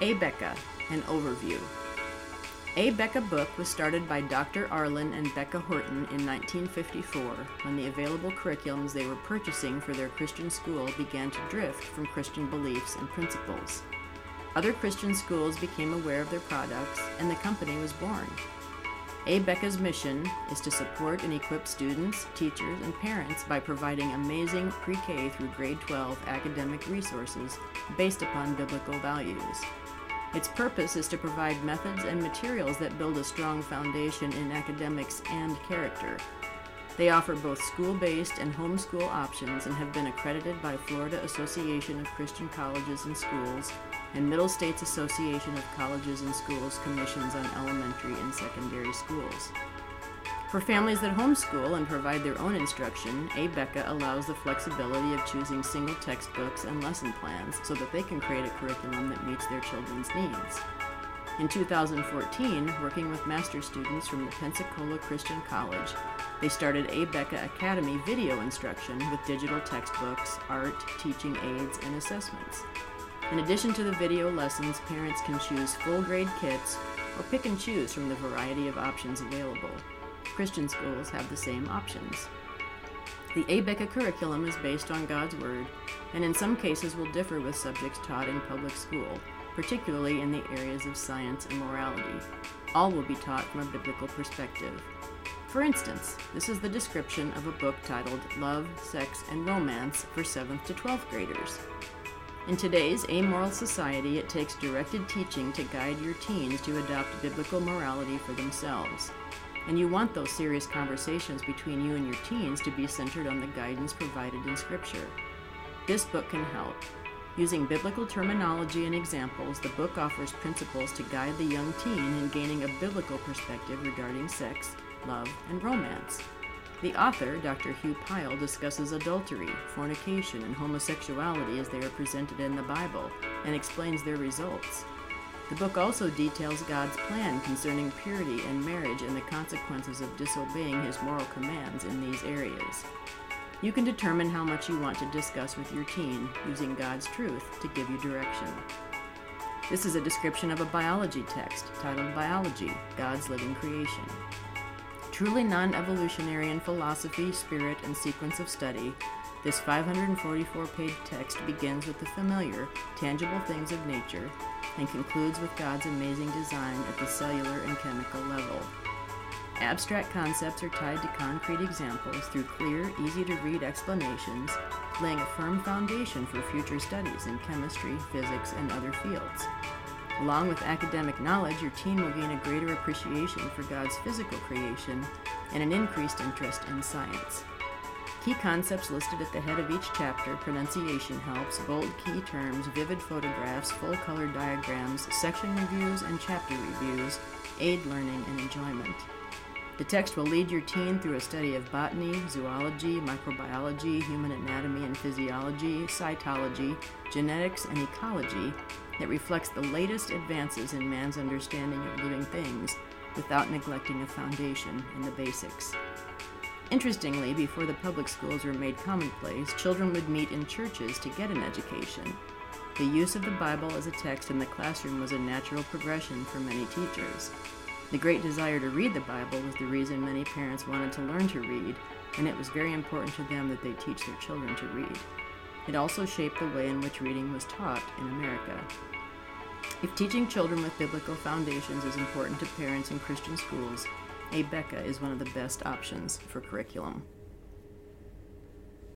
Abeka, an overview. Abeka Book was started by Dr. Arlen and Becca Horton in 1954 when the available curriculums they were purchasing for their Christian school began to drift from Christian beliefs and principles. Other Christian schools became aware of their products, and the company was born. Abeka's mission is to support and equip students, teachers, and parents by providing amazing pre-K through grade 12 academic resources based upon biblical values. Its purpose is to provide methods and materials that build a strong foundation in academics and character. They offer both school-based and homeschool options and have been accredited by Florida Association of Christian Colleges and Schools and Middle States Association of Colleges and Schools Commissions on Elementary and Secondary Schools. For families that homeschool and provide their own instruction, Abeka allows the flexibility of choosing single textbooks and lesson plans so that they can create a curriculum that meets their children's needs. In 2014, working with master's students from the Pensacola Christian College, they started Abeka Academy video instruction with digital textbooks, art, teaching aids, and assessments. In addition to the video lessons, parents can choose full grade kits or pick and choose from the variety of options available. Christian schools have the same options. The Abeka curriculum is based on God's Word and in some cases will differ with subjects taught in public school, particularly in the areas of science and morality. All will be taught from a biblical perspective. For instance, this is the description of a book titled Love, Sex, and Romance for 7th to 12th graders. In today's amoral society, it takes directed teaching to guide your teens to adopt biblical morality for themselves. And you want those serious conversations between you and your teens to be centered on the guidance provided in Scripture. This book can help. Using biblical terminology and examples, the book offers principles to guide the young teen in gaining a biblical perspective regarding sex, love, and romance. The author, Dr. Hugh Pyle, discusses adultery, fornication, and homosexuality as they are presented in the Bible and explains their results. The book also details God's plan concerning purity and marriage and the consequences of disobeying His moral commands in these areas. You can determine how much you want to discuss with your teen using God's truth to give you direction. This is a description of a biology text titled Biology, God's Living Creation. Truly non-evolutionary in philosophy, spirit, and sequence of study, this 544-page text begins with the familiar, tangible things of nature and concludes with God's amazing design at the cellular and chemical level. Abstract concepts are tied to concrete examples through clear, easy-to-read explanations, laying a firm foundation for future studies in chemistry, physics, and other fields. Along with academic knowledge, your teen will gain a greater appreciation for God's physical creation and an increased interest in science. Key concepts listed at the head of each chapter, pronunciation helps, bold key terms, vivid photographs, full-color diagrams, section reviews, and chapter reviews aid learning and enjoyment. The text will lead your teen through a study of botany, zoology, microbiology, human anatomy and physiology, cytology, genetics, and ecology that reflects the latest advances in man's understanding of living things without neglecting a foundation in the basics. Interestingly, before the public schools were made commonplace, children would meet in churches to get an education. The use of the Bible as a text in the classroom was a natural progression for many teachers. The great desire to read the Bible was the reason many parents wanted to learn to read, and it was very important to them that they teach their children to read. It also shaped the way in which reading was taught in America. If teaching children with biblical foundations is important to parents in Christian schools, Abeka is one of the best options for curriculum.